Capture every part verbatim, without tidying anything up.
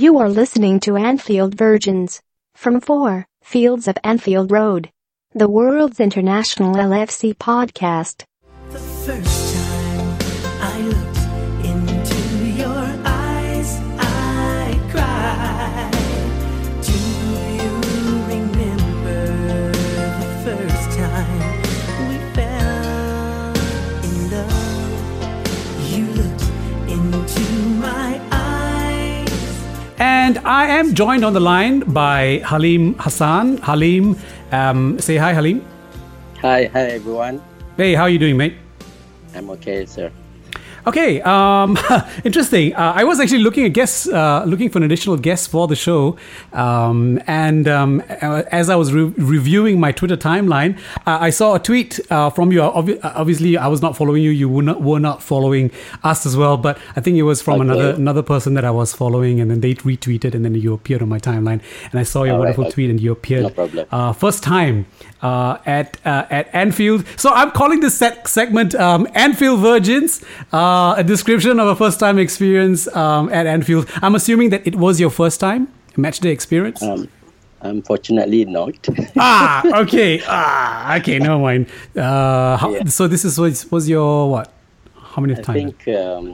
You are listening to Anfield Virgins. From four, Fields of Anfield Road. The world's international L F C podcast. The first time I looked into your eyes, I cried. Do you remember the first time we fell in love? You looked into my eyes. And I am joined on the line by Halim Hassan. Halim, um, say hi, Halim. Hi, hi, everyone. Hey, how are you doing, mate? I'm okay, sir. Okay, um, interesting. Uh, I was actually looking a guest, uh, looking for an additional guest for the show, um, and um, as I was re- reviewing my Twitter timeline, uh, I saw a tweet uh, from you. Ob- obviously, I was not following you. You were not, were not following us as well, but I think it was from okay. another another person that I was following, and then they retweeted, and then you appeared on my timeline, and I saw your All wonderful right, okay. tweet, and you appeared no problem. Uh, first time uh, at uh, at Anfield. So I'm calling this set- segment um, Anfield Virgins. Um, Uh, a description of a first-time experience um, at Anfield. I'm assuming that it was your first time, matchday experience? Um, unfortunately, not. ah, okay. Ah, okay, never mind. Uh, how, yeah. So this is was, was your, what? How many I times? I think, um,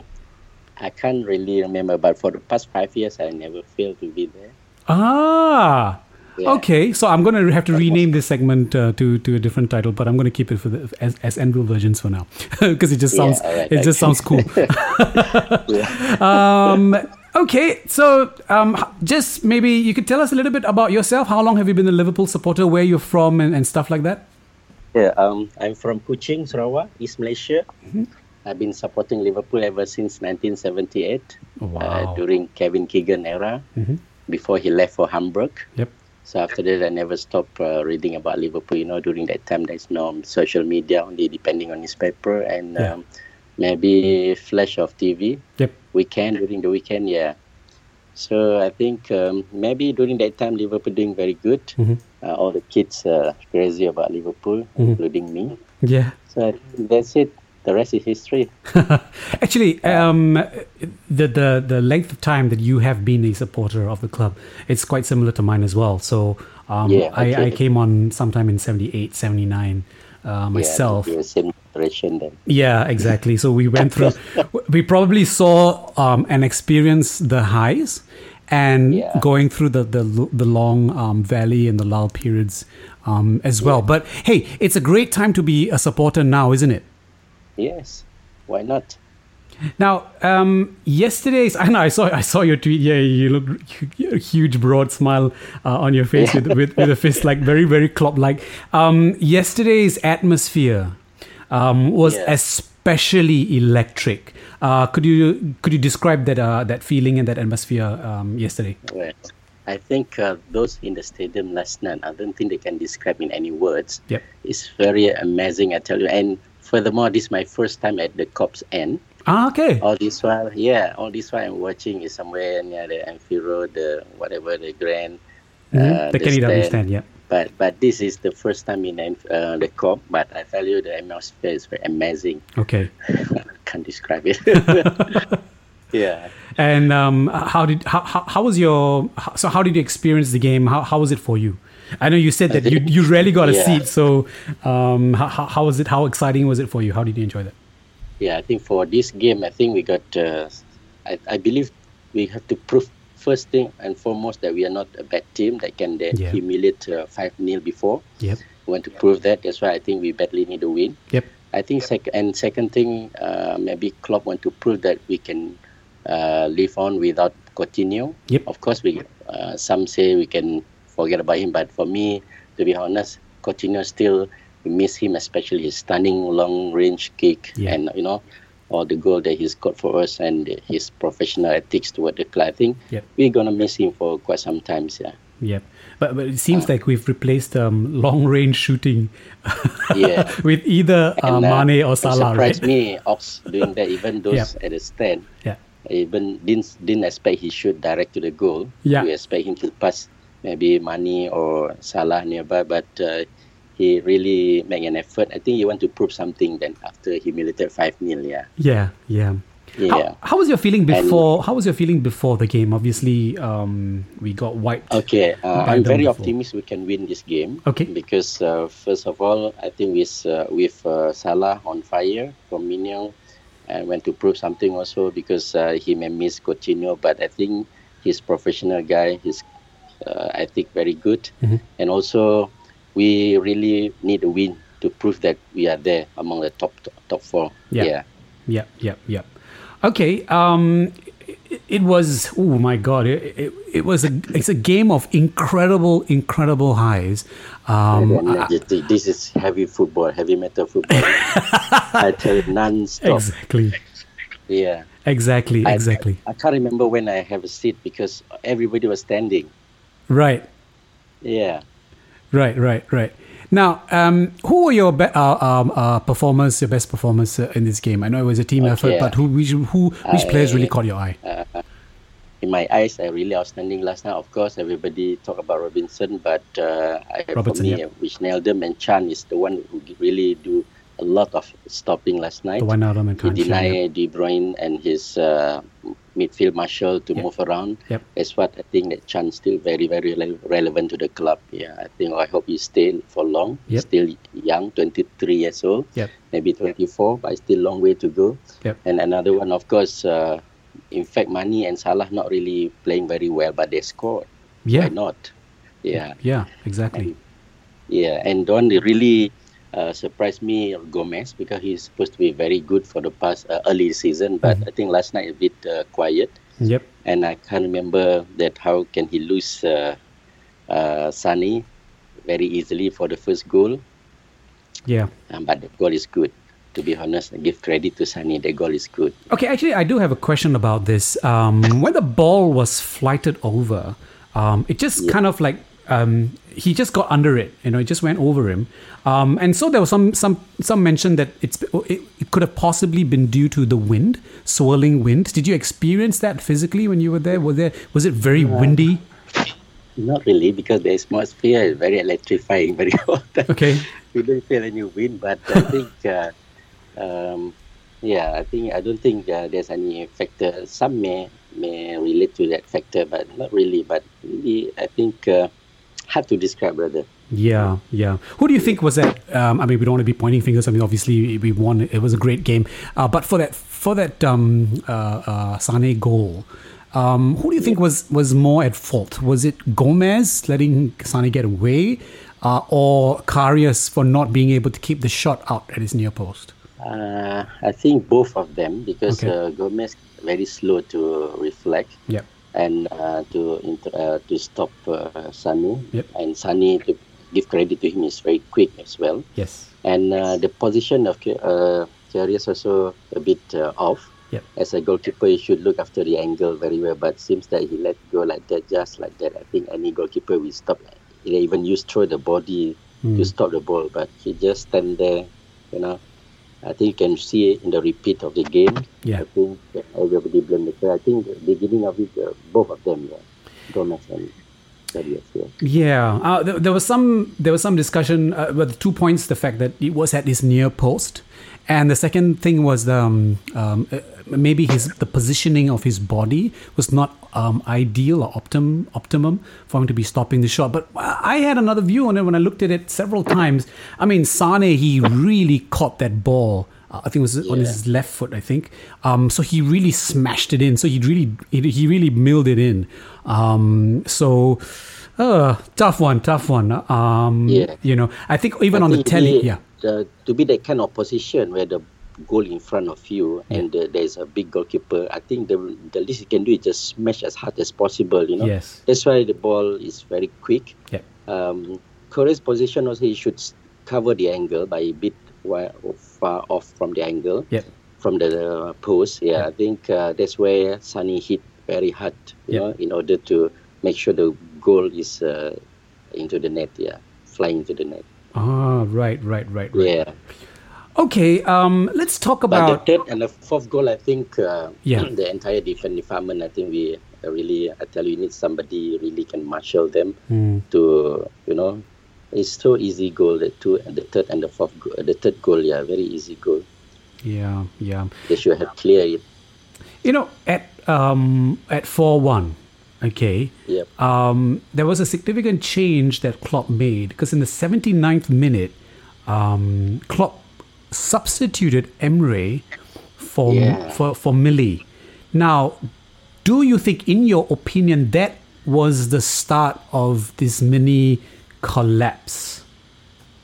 I can't really remember, but for the past five years, I never failed to be there. Ah, yeah. Okay. So I'm going to have to that rename was... this segment uh, to, to a different title, but I'm going to keep it for the, as, as Anfield Virgins for now. Because it just sounds yeah, right, it okay. just sounds cool. um, okay, so um, just maybe you could tell us a little bit about yourself. How long have you been a Liverpool supporter? Where you're from and, and stuff like that? Yeah, um, I'm from Kuching, Sarawak, East Malaysia. Mm-hmm. I've been supporting Liverpool ever since nineteen seventy-eight. Wow. uh, during Kevin Keegan era, mm-hmm. before he left for Hamburg. Yep. So after that, I never stopped uh, reading about Liverpool. You know, during that time, there's no social media, only depending on newspaper and yeah. um, maybe flash of T V. Yep. Weekend, during the weekend, yeah. So I think um, maybe during that time, Liverpool doing very good. Mm-hmm. Uh, all the kids are crazy about Liverpool, mm-hmm. including me. Yeah. So I think that's it. The rest is history. Actually, um, the, the the length of time that you have been a supporter of the club, it's quite similar to mine as well. So um, yeah, okay. I, I came on sometime in seventy-eight, seventy-nine uh, myself. Yeah, same generation then. Yeah, exactly. So we went through, we probably saw um, and experienced the highs and yeah. going through the, the, the long um, valley and the lull periods um, as well. Yeah. But hey, it's a great time to be a supporter now, isn't it? Yes, why not? Now, um, yesterday's I know I saw I saw your tweet. Yeah, you look you, huge, broad smile uh, on your face with, with with a fist like very very Klopp like. Um, yesterday's atmosphere um, was yeah. especially electric. Uh, could you could you describe that uh, that feeling and that atmosphere um, yesterday? Well, I think uh, those in the stadium last night, I don't think they can describe in any words. Yep. It's very amazing, I tell you, and. Furthermore, this is my first time at the Kop End. Ah, okay. All this while, yeah, all this while I'm watching is somewhere near the Anfield Road, the whatever the Grand. Mm-hmm. Uh, the K D W stand, yeah. But but this is the first time in uh, the Kop. But I tell you, the atmosphere is very amazing. Okay. I can't describe it. yeah. And um, how did how, how how was your so how did you experience the game? How how was it for you? I know you said that you, you rarely got a yeah. seat, so um, how, how was it? How exciting was it for you? How did you enjoy that? Yeah, I think for this game, I think we got, uh, I, I believe we have to prove first thing and foremost that we are not a bad team that can uh, yeah. humiliate uh, five nil before. Yep. We want to prove that. That's why I think we badly need a win. Yep. I think, sec- and second thing, uh, maybe Klopp want to prove that we can uh, live on without Coutinho. Yep. Of course, we uh, some say we can forget about him, but for me, to be honest, Coutinho still miss him, especially his stunning long-range kick yeah. and, you know, all the goal that he's got for us and his professional ethics toward the club. I think yep. we're going to miss him for quite some time, yeah. Yep. But, but it seems uh, like we've replaced um, long-range shooting yeah. with either uh, and, uh, Mane or Salah, surprised right? me, Ox doing that, even those yep. at the stand. Yeah. Even didn't, didn't expect he should direct to the goal. Yeah. We expect him to pass maybe Mane or Salah nearby, but uh, he really made an effort. I think he want to prove something then after he humiliated five nil, yeah. Yeah, yeah. Yeah. How, how was your feeling before? And how was your feeling before the game? Obviously, um, we got wiped. Okay, uh, I'm very before. optimistic we can win this game. Okay, because uh, first of all, I think with uh, with uh, Salah on fire from Mignon, and went to prove something also because uh, he may miss Coutinho, but I think he's professional guy. He's uh, I think very good, mm-hmm. and also we really need a win to prove that we are there among the top top, top four. Yeah. yeah. Yep, yep, yep. Okay, um, it, it was. Oh my God! It, it it was a it's a game of incredible, incredible highs. Um, I, this is heavy football, heavy metal football. I tell you, non-stop. Exactly. Yeah. Exactly. I, exactly. I, I can't remember when I have a seat because everybody was standing. Right. Yeah. Right. Right. Right. Now, um, who were your be- uh, um, uh, performers, your best performers uh, in this game? I know it was a team okay. effort, but who, which, who, which I, players really caught your eye? Uh, in my eyes, I really outstanding last night. Of course, everybody talk about Robinson, but uh, I, Robertson, for me, yeah. Wijnaldum and Chan is the one who really do a lot of stopping last night. The one out and Chan. He denied yeah. De Bruyne and his uh, midfield marshal to yep. move around. Yep. That's what I think that Chan still very, very re- relevant to the club. Yeah, I think I hope he's still for long. Yep. He's still young, twenty-three years old, yep. maybe twenty-four, yep. but still long way to go. Yep. And another one, of course, uh, in fact, Mane and Salah not really playing very well, but they scored. Yeah. Why not? Yeah. Yeah, exactly. And, yeah, and Don really... Uh, surprised me Gomez because he's supposed to be very good for the past uh, early season, but mm-hmm. I think last night a bit uh, quiet. Yep. And I can't remember that how can he lose uh, uh, Sane very easily for the first goal. Yeah. Um, but the goal is good. To be honest, I give credit to Sane. The goal is good. Okay, actually, I do have a question about this. Um, when the ball was flighted over, um, it just yeah. kind of like. Um, he just got under it, you know, it just went over him. Um, and so there was some some some mention that it's it, it could have possibly been due to the wind, swirling wind. Did you experience that physically when you were there? Were there was it very uh, windy? Not really, because the atmosphere is very electrifying, very hot. Okay. We don't feel any wind, but I think, uh, um, yeah, I think I don't think uh, there's any factor. Some may may relate to that factor, but not really. But really, I think. Uh, Hard to describe, brother. Yeah, yeah. Who do you think was that? Um, I mean, we don't want to be pointing fingers. I mean, obviously, we won. It was a great game. Uh, but for that, for that um, uh, uh, Sane goal, um, who do you think was, was more at fault? Was it Gomez letting Sane get away, uh, or Karius for not being able to keep the shot out at his near post? Uh, I think both of them, because okay. uh, Gomez very slow to reflect. Yeah. And uh, to inter- uh, to stop uh, Sane yep. and Sane, to give credit to him, is very quick as well. Yes. And uh, yes. the position of uh, Karius also a bit uh, off. Yep. As a goalkeeper, you should look after the angle very well. But seems that he let go like that, just like that. I think any goalkeeper will stop. He even used throw the body mm. to stop the ball, but he just stand there, you know. I think you can see it in the repeat of the game. Yeah. I think everybody blamed the player. I think the beginning of it, uh, both of them, yeah. Gomez and Karius. Yeah. yeah. Uh, there, there was some there was some discussion uh, about the two points, the fact that it was at his near post. And the second thing was um, um, maybe his the positioning of his body was not um, ideal or optim, optimum for him to be stopping the shot. But I had another view on it when I looked at it several times. I mean, Sane, he really caught that ball. Uh, I think it was yeah. on his left foot, I think. Um, so he really smashed it in. So he really he, he really milled it in. Um, so uh, tough one, tough one. Um, yeah. You know, I think even I on think the telly, he, yeah. Uh, to be that kind of position where the goal in front of you yeah. and the, there's a big goalkeeper, I think the the least you can do is just smash as hard as possible, you know. Yes. That's why the ball is very quick. Yeah. Um, Karius' position also, he should cover the angle by a bit wide, far off from the angle, yeah. from the uh, post. Yeah, yeah, I think uh, that's where Sane hit very hard, you yeah. know, in order to make sure the goal is uh, into the net, yeah, flying into the net. Ah, right, right, right, right. Yeah. Okay, um, let's talk about... But the third and the fourth goal, I think, uh, yeah. the entire defense department, I think we really, I tell you, you need somebody really can marshal them mm. to, you know, it's so easy goal, the two, the third and the fourth goal, the third goal, yeah, very easy goal. Yeah, yeah. They should have cleared it. You know, at um, at four one, okay, yep. um, there was a significant change that Klopp made, because in the seventy-ninth minute, um, Klopp substituted Emre for, yeah. for, for Millie. Now, do you think, in your opinion, that was the start of this mini collapse?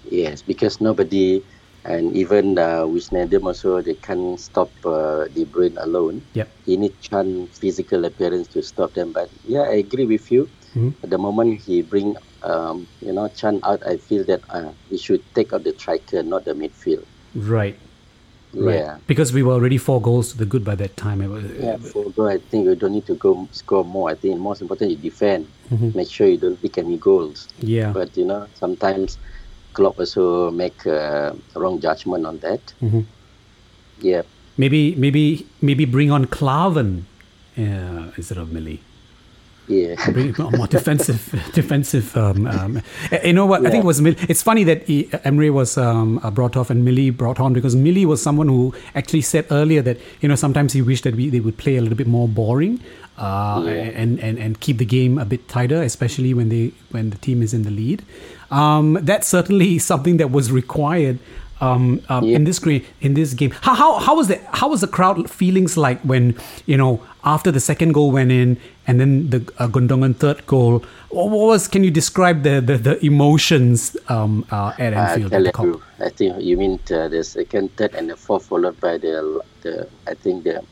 Yes, because nobody, and even uh, Wijnaldum also, they can't stop uh, De Bruyne alone. Yep. He needs Chan's physical appearance to stop them. But yeah, I agree with you. Mm-hmm. At the moment he bring um, you know Chan out, I feel that uh, we should take out the striker, not the midfield. Right. Right. Yeah. Because we were already four goals to the good by that time. It was, yeah, four goals. I think we don't need to go score more. I think most important, you defend. Mm-hmm. Make sure you don't pick any goals. Yeah. But you know, sometimes Klopp also make uh, wrong judgment on that. Mm-hmm. Yeah. Maybe, maybe, maybe bring on Klavan uh, instead of Millie. Yeah. Bring on more defensive, defensive. Um, um, you know what? Yeah. I think it was Millie. It's funny that he, Emre was um, brought off and Millie brought on, because Millie was someone who actually said earlier that, you know, sometimes he wished that we, they would play a little bit more boring. Uh, yeah. and, and, and keep the game a bit tighter, especially when they when the team is in the lead. Um, that's certainly something that was required um, um, yeah. in this in this game. How how how was the how was the crowd feelings like when, you know, after the second goal went in and then the uh, Gundogan third goal? What was can you describe the the, the emotions um, uh, at Anfield? I, tell you, I think you mean the second, third, and the fourth, followed by the the I think the.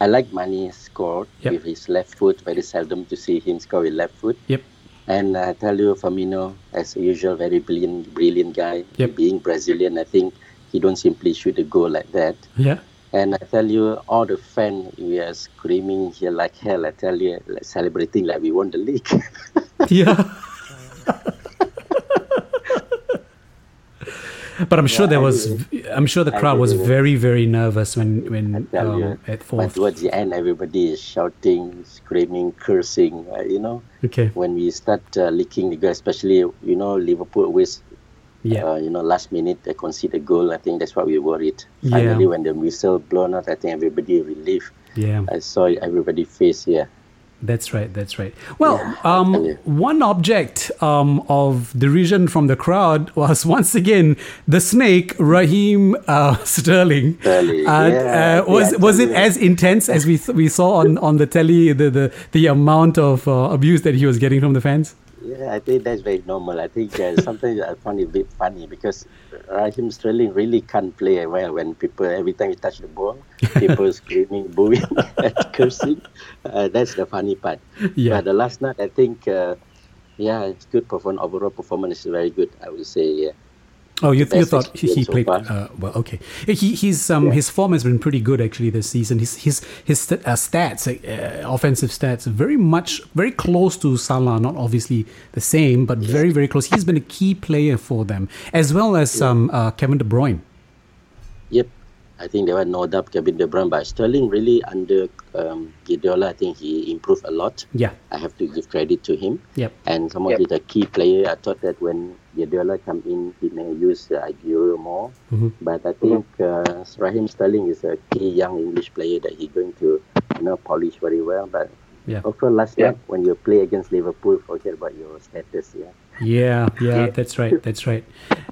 I like Mane scored yep. with his left foot. Very seldom to see him score with left foot. Yep. And I tell you, Firmino, as usual, very brilliant, brilliant guy. Yep. Being Brazilian, I think he don't simply shoot a goal like that. Yeah. And I tell you, all the fans, we are screaming here like hell. I tell you, like celebrating like we won the league. yeah. But I'm sure yeah, there was. I'm sure the crowd was very, very nervous when when um, you, at four. But towards the end, everybody is shouting, screaming, cursing. Uh, you know. Okay. When we start uh, leaking the goal, especially you know Liverpool always, yeah. Uh, you know, last minute they concede a goal. I think that's what we worried. Yeah. Finally, when the whistle blown out, I think everybody relieved. Yeah. I saw everybody face here. Yeah. That's right, that's right. Well, yeah, um, one object um, of derision from the crowd was once again the snake, Raheem uh, Sterling. Sterling and, yeah, uh, was yeah, was it as intense as we we saw on, on the telly, the, the, the amount of uh, abuse that he was getting from the fans? Yeah, I think that's very normal. I think uh, sometimes I find it a bit funny because Raheem Sterling really can't play well when people, every time you touch the ball, people screaming, booing, cursing. Uh, that's the funny part. Yeah. But the last night, I think, uh, yeah, it's good performance. Overall performance is very good, I would say, yeah. Oh, you, th- you thought he, he so played uh, well? Okay, he he's um yeah. his form has been pretty good actually this season. His his his st- uh, stats, uh, offensive stats, very much very close to Salah. Not obviously the same, but yes. very very close. He's been a key player for them, as well as yeah. um uh, Kevin De Bruyne. Yep, I think there were no doubt Kevin De Bruyne, but Sterling really under um, Guardiola, I think he improved a lot. Yeah, I have to give credit to him. Yep, and some of yep. the key player. I thought that when Guardiola come in, he may use uh, Aguero more. Mm-hmm. But I think uh, Raheem Sterling is a key young English player that he's going to, you know, polish very well. But yeah. of course, last yeah. night when you play against Liverpool, forget about your status. Yeah, yeah, yeah. That's right. That's right.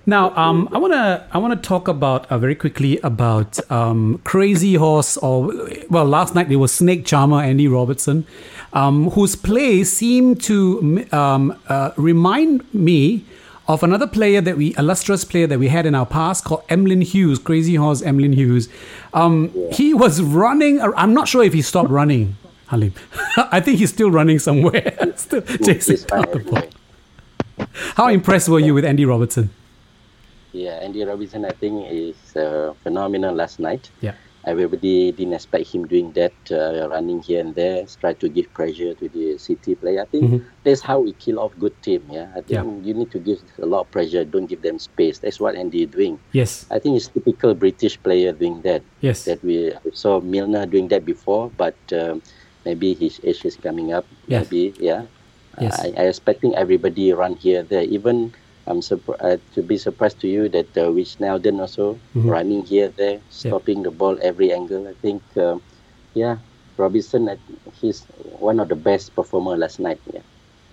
Now, um, I wanna I wanna talk about uh, very quickly about um, Crazy Horse, or well, last night it was Snake Charmer Andy Robertson, um, whose play seemed to um, uh, remind me of another player that we, illustrious player that we had in our past called Emlyn Hughes, Crazy Horse Emlyn Hughes. Um, yeah. He was running, I'm not sure if he stopped running, Halim. I think he's still running somewhere, still chasing down the ball. How impressed were you with Andy Robertson? Yeah, Andy Robertson, I think, is uh, phenomenal last night. Yeah. Everybody didn't expect him doing that, uh, running here and there, try to give pressure to the City player. I think mm-hmm. that's how we kill off good team. Yeah, I think yeah. you need to give a lot of pressure. Don't give them space. That's what Andy is doing. Yes, I think it's typical British player doing that. Yes, that we saw Milner doing that before, but um, maybe his age is coming up. Yes. Maybe yeah. Yes, I, I expecting everybody run here there. Even I'm surprised uh, to be surprised to you that uh, Wijnaldum also mm-hmm. running here there, stopping yeah. the ball every angle. I think, uh, yeah, Robertson, he's one of the best performer last night. Yeah,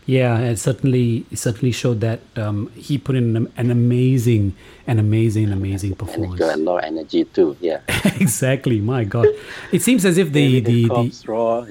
yeah, and certainly certainly showed that. Um, he put in an, an amazing, an amazing, amazing performance. And got a lot of energy too. Yeah, exactly. My God, it seems as if the the, the Kop's raw.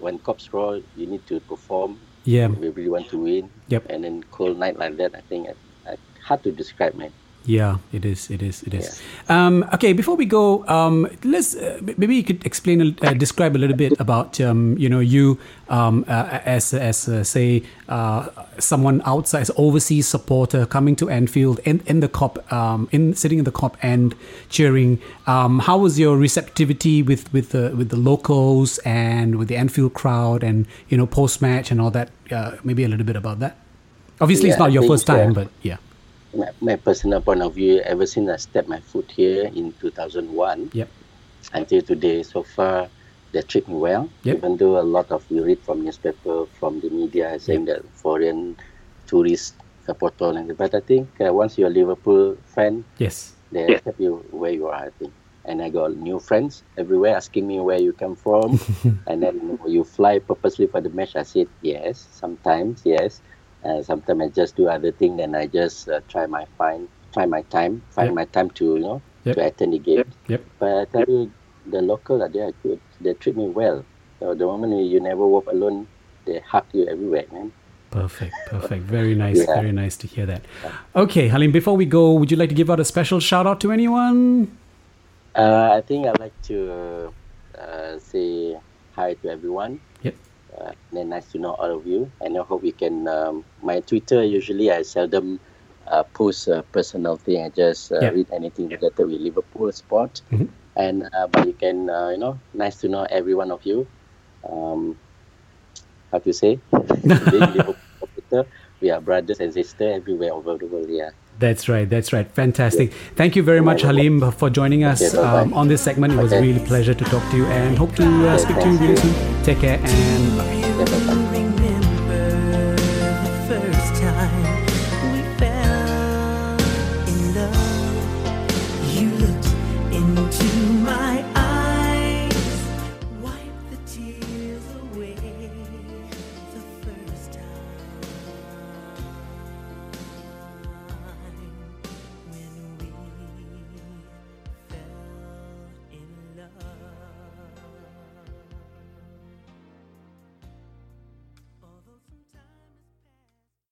When Kop's raw, you need to perform. Yeah, we really want to win. Yep. And then cold night like that, I think I, I, hard to describe, man. Yeah, it is. It is. It is. Yeah. Um, okay, before we go, um, let's uh, maybe you could explain, uh, describe a little bit about um, you know you um, uh, as as uh, say uh, someone outside, as overseas supporter coming to Anfield in in the Kop um, in sitting in the Kop End cheering. Um, how was your receptivity with with the with the locals and with the Anfield crowd and you know post match and all that? Uh, maybe a little bit about that. Obviously, yeah, it's not your first time, but yeah. My, my personal point of view, ever since I stepped my foot here in two thousand one, yep, until today, so far, they treat me well. Yep. Even though a lot of we read from newspaper, from the media, saying yep. that foreign tourists support Tottenham. But I think uh, once you're a Liverpool fan, yes, they yep. accept you where you are, I think. And I got new friends everywhere asking me where you come from. And then you fly purposely for the match. I said, yes, sometimes, yes. Uh, sometimes I just do other thing, and I just uh, try my find, try my time, find yep. my time to you know yep. to attend the game. Yep. Yep. But I tell you, the locals are there good. They treat me well. So the moment you never walk alone, they hug you everywhere, man. Perfect, perfect. Very nice, yeah. very nice to hear that. Okay, Halim. Before we go, would you like to give out a special shout out to anyone? Uh, I think I'd like to uh, say hi to everyone. Yep. Uh, then nice to know all of you, and I hope we can. Um, my Twitter usually I seldom uh, post a personal thing. I just uh, yeah. read anything related with Liverpool sport, mm-hmm. and uh, but you can uh, you know nice to know every one of you. Um, how to say? We are brothers and sisters everywhere over the world. Yeah. That's right. That's right. Fantastic. Yeah. Thank you very much, Halim, for joining us okay, um, on this segment. It was okay. really a pleasure to talk to you, and hope to uh, speak to you really soon. Take care and bye.